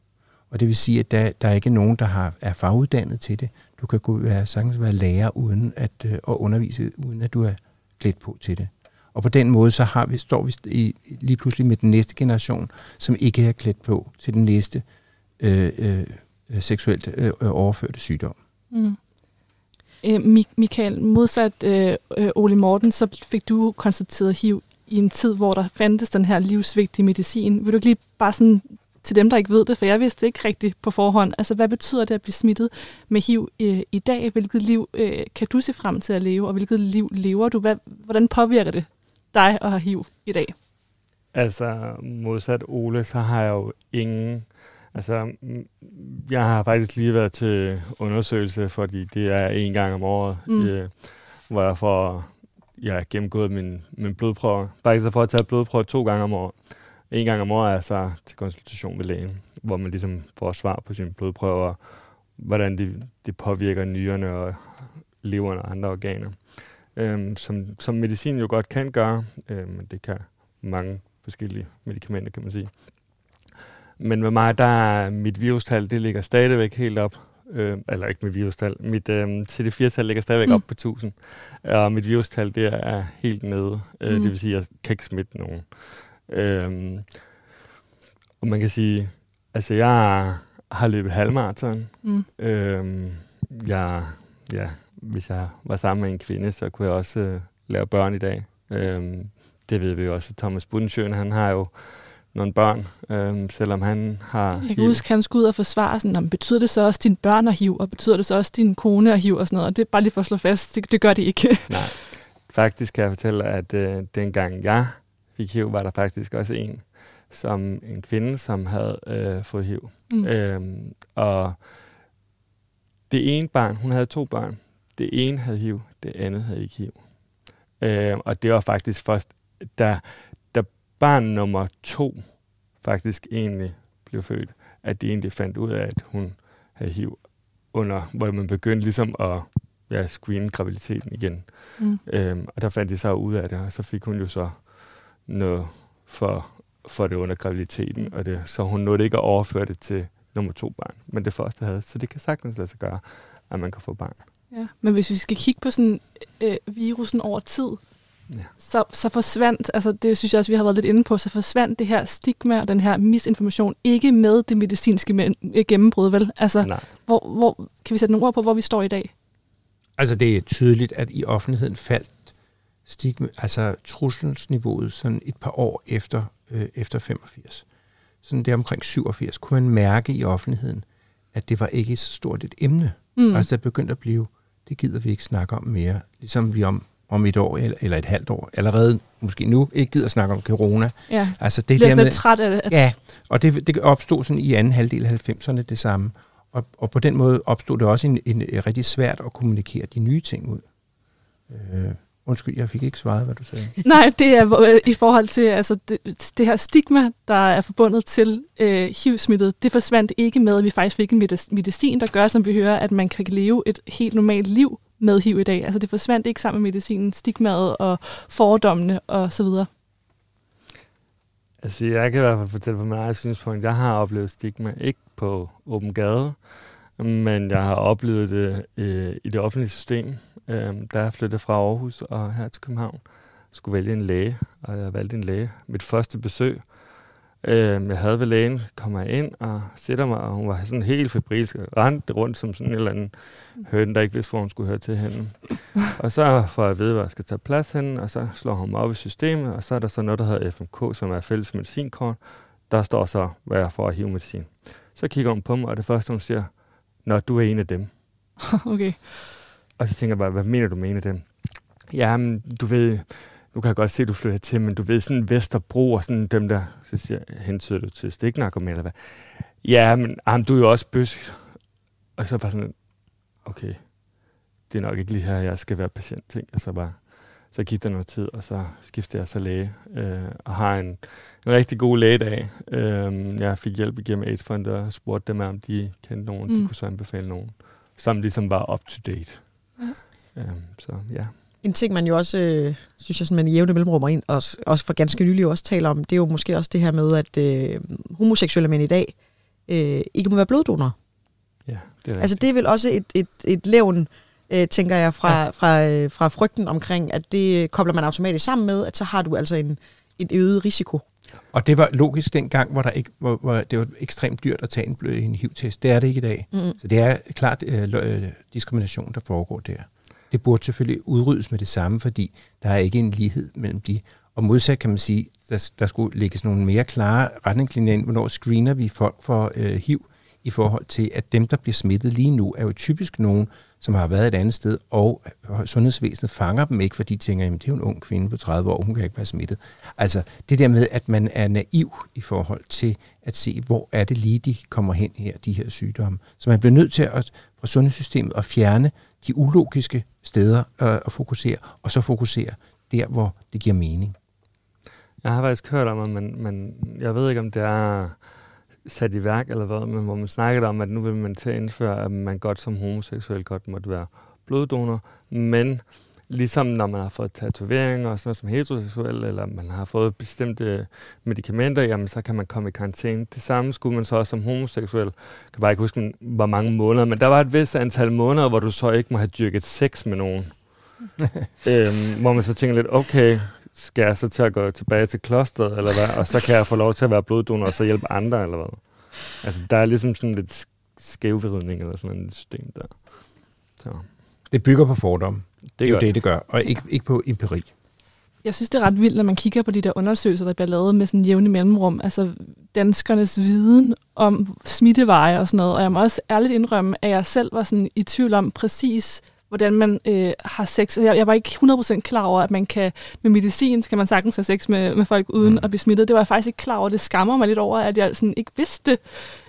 Og det vil sige, at der er ikke nogen, der er faguddannet til det. Du kan sagtens være lærer uden og undervise, uden at du er klædt på til det. Og på den måde, så står vi lige pludselig med den næste generation, som ikke er klædt på til den næste seksuelt overførte sygdom. Mm. Michael, modsat Ole Morten, så fik du konstateret HIV i en tid, hvor der fandtes den her livsvigtige medicin. Vil du ikke lige bare sådan, til dem, der ikke ved det, for jeg vidste ikke rigtigt på forhånd, altså hvad betyder det at blive smittet med HIV i dag? Hvilket liv kan du se frem til at leve, og hvilket liv lever du? Hvordan påvirker det dig at have HIV i dag? Altså modsat Ole, så har jeg jo ingen... Altså, jeg har faktisk lige været til undersøgelse, fordi det er en gang om året, hvor jeg har gennemgået min blodprøve. Faktisk så får jeg taget blodprøve 2 gange om året. En gang om året er jeg så til konsultation med lægen, hvor man ligesom får svar på sine blodprøver, hvordan det påvirker nyrerne og leveren og andre organer. Som medicin jo godt kan gøre, men det kan mange forskellige medicamenter, kan man sige. Men med mig, der er mit virustal, det ligger stadigvæk helt op. Eller ikke mit virustal. Mit CD4-tal ligger stadigvæk op på 1000. Og mit virustal, det er helt nede. Det vil sige, at jeg kan ikke smitte nogen. Og man kan sige, altså jeg har løbet halvmarathon. Hvis jeg var sammen med en kvinde, så kunne jeg også lave børn i dag. Det ved vi jo også. Thomas Budensjøen, han har jo nogle børn, selvom han har... Jeg kan huske, han skulle ud og forsvare sådan, betyder det så også dine børn og HIV, og betyder det så også din kone og HIV og sådan noget, og det er bare lige for at slå fast, det gør det ikke. Nej, faktisk kan jeg fortælle, at dengang jeg fik HIV, var der faktisk også en kvinde, som havde fået HIV. Og det ene barn, hun havde 2 børn, det ene havde HIV, det andet havde ikke HIV. Og det var faktisk først, da barn nummer 2 faktisk egentlig blev født, at de egentlig fandt ud af, at hun havde HIV under, hvor man begyndte ligesom at screene graviditeten igen. Mm. Og der fandt de så ud af det, og så fik hun jo så noget for det under graviditeten, og det, så hun nåede ikke at overføre det til nummer 2 barn, men det første havde. Så det kan sagtens lade sig gøre, at man kan få barn. Ja, men hvis vi skal kigge på sådan virusen over tid, ja. Så forsvandt, altså det synes jeg også, vi har været lidt inde på, så forsvandt det her stigma og den her misinformation ikke med det medicinske gennembrud, vel? Altså, hvor kan vi sætte nogle ord på, hvor vi står i dag? Altså, det er tydeligt, at i offentligheden faldt stigma, altså trusselsniveauet sådan et par år efter 85. Sådan der omkring 87, kunne man mærke i offentligheden, at det var ikke så stort et emne. Mm. Altså, det begyndte at blive, det gider vi ikke snakke om mere. Ligesom vi om et år eller et halvt år, allerede måske nu, ikke gider snakke om corona. Ja, altså, det bliver sådan lidt træt af det. Ja, og det opstod sådan i anden halvdel af 90'erne det samme. Og på den måde opstod det også en rigtig svært at kommunikere de nye ting ud. Undskyld, jeg fik ikke svaret, hvad du sagde. Nej, det er i forhold til altså det her stigma, der er forbundet til HIV-smittet. Det forsvandt ikke med, at vi faktisk fik en medicin, der gør, som vi hører, at man kan leve et helt normalt liv med HIV i dag. Altså det forsvandt ikke sammen med medicinen, stigmaet og fordommene og så videre. Altså jeg kan i hvert fald fortælle på mit eget synspunkt, jeg har oplevet stigma ikke på åben gade, men jeg har oplevet det i det offentlige system. Da jeg flyttede fra Aarhus og her til København, skulle vælge en læge, og jeg valgte en læge. Mit første besøg, jeg havde ved lægen, kommer jeg ind og sætter mig, og hun var sådan helt febrilsk, rendte rundt som sådan en eller anden høne, der ikke vidste, hvor hun skulle høre til hende. Og så får jeg at vide, hvor jeg skal tage plads henne, og så slår hun mig op i systemet, og så er der så noget, der hedder FMK, som er fælles medicinkort. Der står så, hvad jeg får af HIV-medicin. Så kigger hun på mig, og det første, hun siger, når du er en af dem. Okay. Og så tænker jeg bare, hvad mener du med en af dem? Jamen, du ved, nu kan jeg godt se, at du flytter til, men du ved, sådan Vesterbro og sådan dem der, så siger jeg, hensyder du til stiknarkoman eller hvad? Ja, men du er jo også bøsk. Og så bare sådan, okay, det er nok ikke lige her, jeg skal være patient, tænker jeg så bare. Så gik der noget tid, og så skiftede jeg så læge, og har en rigtig god lægedag. Jeg fik hjælp igennem AIDS-Fondet og spurgte dem, om de kendte nogen, de kunne så anbefale nogen, som ligesom var up-to-date. Ja. Så ja. En ting, man jo også, synes jeg, man i jævne mellemrummer ind, og også for ganske nylig også taler om, det er jo måske også det her med, at homoseksuelle mænd i dag ikke må være bloddonorer. Ja, det er altså det er vel også et levn, tænker jeg, fra frygten omkring, at det kobler man automatisk sammen med, at så har du altså en øget risiko. Og det var logisk dengang, hvor det var ekstremt dyrt at tage en HIV-test. Det er det ikke i dag. Mm-hmm. Så det er klart diskrimination, der foregår der. Det burde selvfølgelig udryddes med det samme, fordi der er ikke en lighed mellem de. Og modsat kan man sige, der skulle lægges nogle mere klare retningslinjer ind, hvornår screener vi folk for HIV, i forhold til, at dem, der bliver smittet lige nu, er jo typisk nogen, som har været et andet sted, og sundhedsvæsenet fanger dem ikke, fordi de tænker, jamen det er jo en ung kvinde på 30 år, hun kan ikke være smittet. Altså det der med, at man er naiv i forhold til at se, hvor er det lige, de kommer hen her, de her sygdomme. Så man bliver nødt til at fra sundhedssystemet at fjerne de ulogiske steder og fokusere, og så fokusere der, hvor det giver mening. Jeg har faktisk hørt om, at man jeg ved ikke, om det er sat i værk eller hvad, men hvor man snakkede om, at nu vil man til at indføre, at man godt som homoseksuel godt måtte være bloddonor, men ligesom når man har fået tatoveringer og sådan noget som heteroseksuel, eller man har fået bestemte medicamenter, jamen så kan man komme i karantæne. Det samme skulle man så også som homoseksuel. Jeg kan bare ikke huske, hvor mange måneder, men der var et vist antal måneder, hvor du så ikke må have dyrket sex med nogen. Hvor man så tænker lidt, okay, skal jeg så til at gå tilbage til klosteret, eller hvad? Og så kan jeg få lov til at være bloddonor og så hjælpe andre, eller hvad? Altså, der er ligesom sådan lidt skævvridning eller sådan et system der. Så. Det bygger på fordomme. Det er jo det gør, og ikke på empiri. Jeg synes, det er ret vildt, når man kigger på de der undersøgelser, der bliver lavet med sådan jævne mellemrum. Altså, danskernes viden om smitteveje og sådan noget. Og jeg må også ærligt indrømme, at jeg selv var sådan i tvivl om præcis, hvordan man har sex. Jeg var ikke 100% klar over, at man kan med medicin, så kan man sagtens have sex med folk uden at blive smittet. Det var jeg faktisk ikke klar over. Det skammer mig lidt over, at jeg sådan ikke vidste det.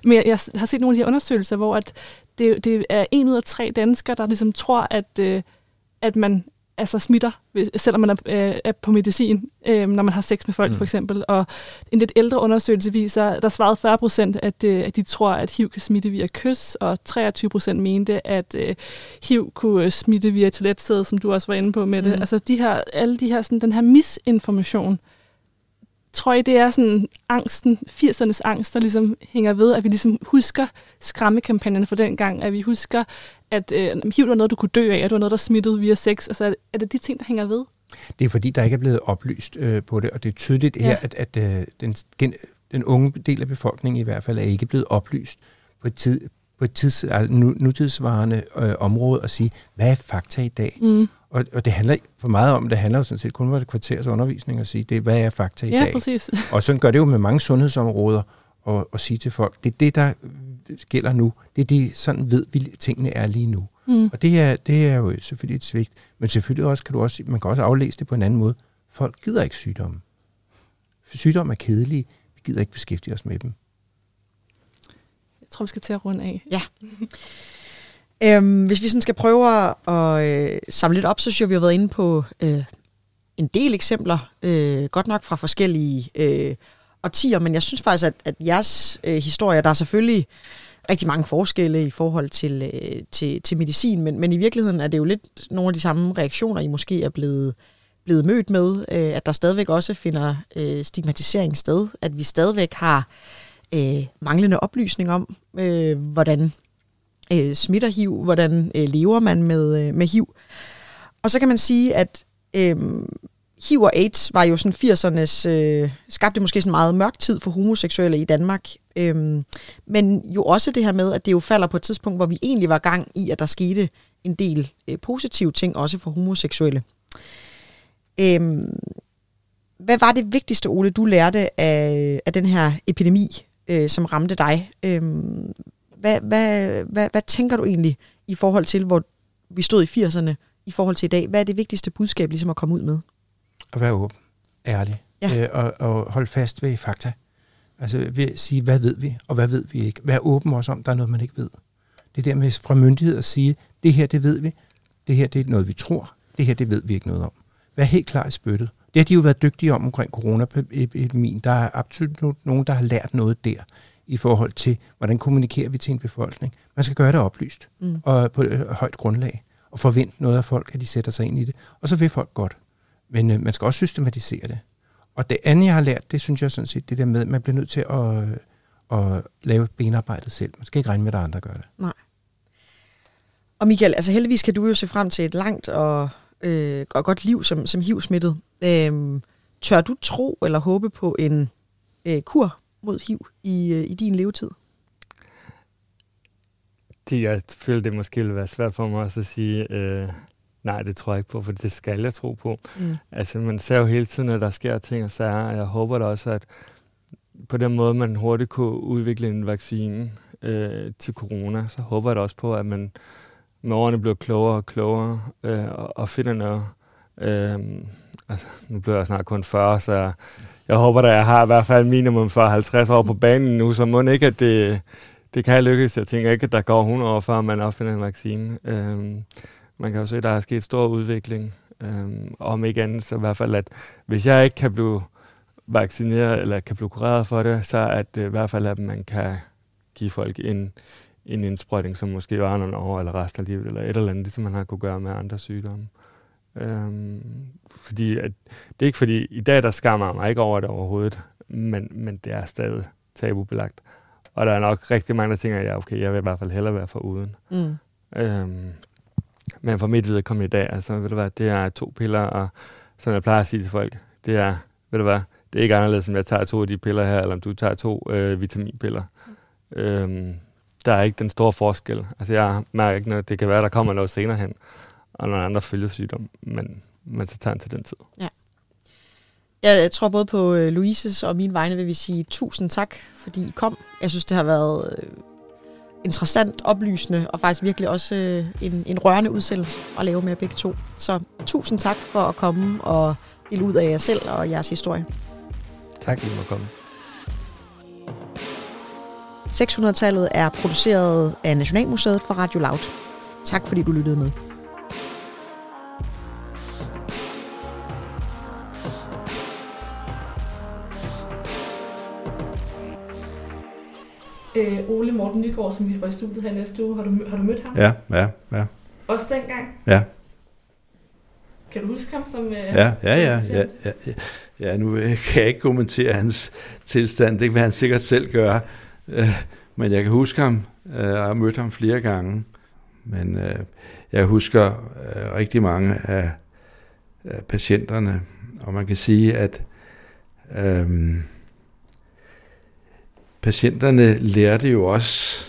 Men jeg har set nogle af de her undersøgelser, hvor at det er 1 ud af 3 danskere, der ligesom tror, at man altså smitter, selvom man er på medicin, når man har sex med folk for eksempel. Og en lidt ældre undersøgelse viser, der svarede 40%, at de tror, at HIV kan smitte via kys, og 23% mente, at HIV kunne smitte via toiletsædet, som du også var inde på, Mette. Altså alle de her, sådan, den her misinformation, tror jeg, det er sådan angsten, 80'ernes angst, der ligesom hænger ved, at vi ligesom husker skræmmekampagnen fra dengang, at vi husker, at HIV var noget, du kunne dø af, at det var noget, der smittede via sex. Altså, er det de ting, der hænger ved? Det er fordi, der ikke er blevet oplyst på det, og det er tydeligt her, at den unge del af befolkningen i hvert fald er ikke blevet oplyst på et nutidsvarende område og sige, hvad er fakta i dag? Og det handler for meget om, det handler jo sådan set kun om et kvarters undervisning og sige, det, hvad er fakta i dag? Præcis. Og sådan gør det jo med mange sundhedsområder og sige til folk, det er det, der gælder nu. Det er det, sådan ved vi, tingene er lige nu. Og det er jo selvfølgelig et svigt, men selvfølgelig også man kan også aflæse det på en anden måde. Folk gider ikke sygdomme. Sygdomme er kedelige. Vi gider ikke beskæftige os med dem. Jeg tror, vi skal til at runde af. Ja. Hvis vi sådan skal prøve at samle lidt op, så synes jeg, vi har været inde på en del eksempler, godt nok fra forskellige årtier, men jeg synes faktisk, at jeres historier, der er selvfølgelig rigtig mange forskelle i forhold til medicin, men i virkeligheden er det jo lidt nogle af de samme reaktioner, I måske er blevet mødt med, at der stadigvæk også finder stigmatisering sted, at vi stadigvæk har manglende oplysning om, hvordan smitter HIV, hvordan lever man med HIV. Og så kan man sige, at HIV og AIDS var jo sådan 80'ernes, skabte måske sådan meget mørk tid for homoseksuelle i Danmark, men jo også det her med, at det jo falder på et tidspunkt, hvor vi egentlig var gang i, at der skete en del positive ting, også for homoseksuelle. Hvad var det vigtigste, Ole, du lærte af den her epidemi, som ramte dig? Hvad tænker du egentlig i forhold til, hvor vi stod i 80'erne, i forhold til i dag? Hvad er det vigtigste budskab ligesom at komme ud med? At være åben, ærlig, og holde fast ved fakta. Altså ved at sige, hvad ved vi, og hvad ved vi ikke? Vær åben også om, der er noget, man ikke ved. Det der med fra myndighed at sige, det her, det ved vi, det her, det er noget, vi tror, det her, det ved vi ikke noget om. Vær helt klar i spyttet. Det har de jo været dygtige omkring coronaepidemien. Der er absolut nogen, der har lært noget der, i forhold til, hvordan kommunikerer vi til en befolkning. Man skal gøre det oplyst, og på et højt grundlag, og forvente noget af folk, at de sætter sig ind i det. Og så vil folk godt. Men man skal også systematisere det. Og det andet, jeg har lært, det synes jeg sådan set, det der med, at man bliver nødt til at lave benarbejdet selv. Man skal ikke regne med, at andre gør det. Nej. Og Michael, altså heldigvis kan du jo se frem til et langt og godt liv som HIV-smittet. Tør du tro eller håbe på en kur mod HIV i din levetid? Jeg føler, det måske vil være svært for mig også at sige, nej, det tror jeg ikke på, for det skal jeg tro på. Altså, man ser jo hele tiden, at der sker ting og sager, og jeg håber da også, at på den måde, man hurtigt kunne udvikle en vaccine til corona, så håber jeg da også på, at man med årene bliver klogere og klogere, og finder noget. Altså, nu bliver jeg snart kun 40, så jeg håber, at jeg har i hvert fald minimum 40-50 år på banen nu, så må det ikke, at det kan lykkes. Jeg tænker ikke, at der går 100 år, før man opfinder en vaccine. Man kan jo se, at der er sket stor udvikling, om ikke andet, så i hvert fald, at hvis jeg ikke kan blive vaccineret eller kan blive kureret for det, så at i hvert fald, at man kan give folk en indsprøjtning, som måske var nogle år eller resten af livet, eller et eller andet, som man har kunne gøre med andre sygdomme. Fordi at, det er ikke fordi, i dag der skammer mig ikke over det overhovedet, men det er stadig tabubelagt. Og der er nok rigtig mange, der tænker, ja okay, jeg vil i hvert fald hellere være foruden. Men for mit viderekommende i dag, altså ved du hvad, det er 2 piller, og som jeg plejer at sige til folk, det er, ved du hvad, det er ikke anderledes, om jeg tager 2 af de piller her, eller om du tager 2 vitaminpiller. Der er ikke den store forskel. Altså jeg mærker ikke noget, det kan være, der kommer noget senere hen, og nogle andre følgesygdom, men man tager den til den tid. Ja. Jeg tror både på Louises og mine vegne vil vi sige 1000 tak, fordi I kom. Jeg synes, det har været interessant, oplysende og faktisk virkelig også en rørende udsendelse at lave med begge to. Så 1000 tak for at komme og dele ud af jer selv og jeres historie. Tak, I må komme. 600-tallet er produceret af Nationalmuseet for Radio Loud. Tak fordi du lyttede med. Ole Morten Nygaard, som vi får i studiet her næste uge. Har du mødt ham? Ja. Også dengang? Ja. Kan du huske ham som... Ja, nu kan jeg ikke kommentere hans tilstand. Det vil han sikkert selv gøre. Men jeg kan huske ham, og jeg har mødt ham flere gange. Men jeg husker rigtig mange af patienterne. Og man kan sige, at patienterne lærte jo også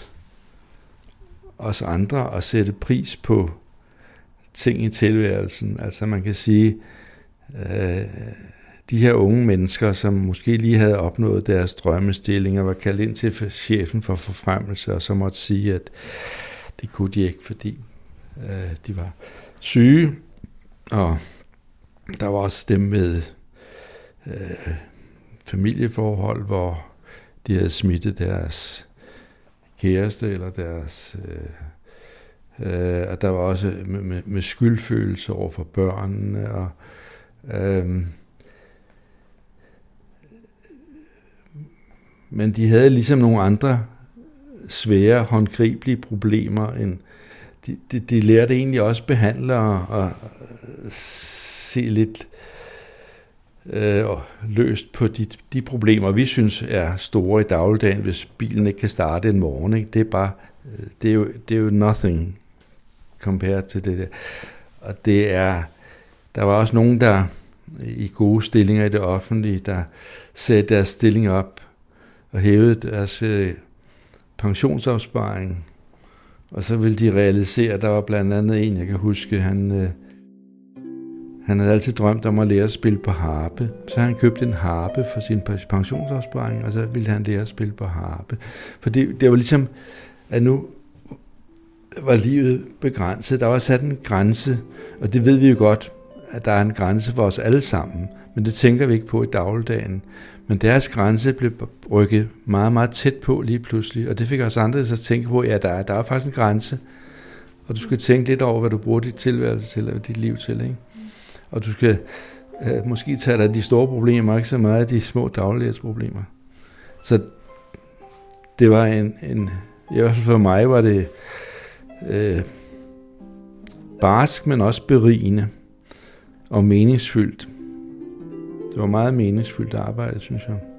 os andre at sætte pris på ting i tilværelsen. Altså man kan sige, de her unge mennesker, som måske lige havde opnået deres drømmestillinger, var kaldt ind til chefen for forfremmelse, og så måtte sige, at det kunne de ikke, fordi de var syge. Og der var også dem med familieforhold, hvor de havde smittet deres kæreste eller deres... og der var også med skyldfølelse over for børnene. Og, men de havde ligesom nogle andre svære, håndgribelige problemer. De lærte egentlig også behandlere og se lidt løst på de problemer, vi synes er store i dagligdagen, hvis bilen ikke kan starte en morgen. Ikke? Det er jo nothing compared til det der. Og der var også nogen, der i gode stillinger i det offentlige, der satte deres stilling op og hævede deres pensionsopsparing. Og så ville de realisere, der var blandt andet en, jeg kan huske, han havde altid drømt om at lære at spille på harpe. Så han købte en harpe for sin pensionsopsparing, og så ville han lære at spille på harpe. For det var ligesom, at nu var livet begrænset. Der var sat en grænse, og det ved vi jo godt, at der er en grænse for os alle sammen. Men det tænker vi ikke på i dagligdagen. Men deres grænse blev rykket meget, meget tæt på lige pludselig, og det fik os andre til at tænke på, ja, der er faktisk en grænse, og du skal tænke lidt over, hvad du bruger dit tilværelse til, eller dit liv til, ikke? Og du skal måske tage dig de store problemer, ikke så meget de små dagliges problemer. Så det var en i hvert fald for mig var det barsk, men også berigende og meningsfyldt. Det var meget meningsfyldt arbejde, synes jeg.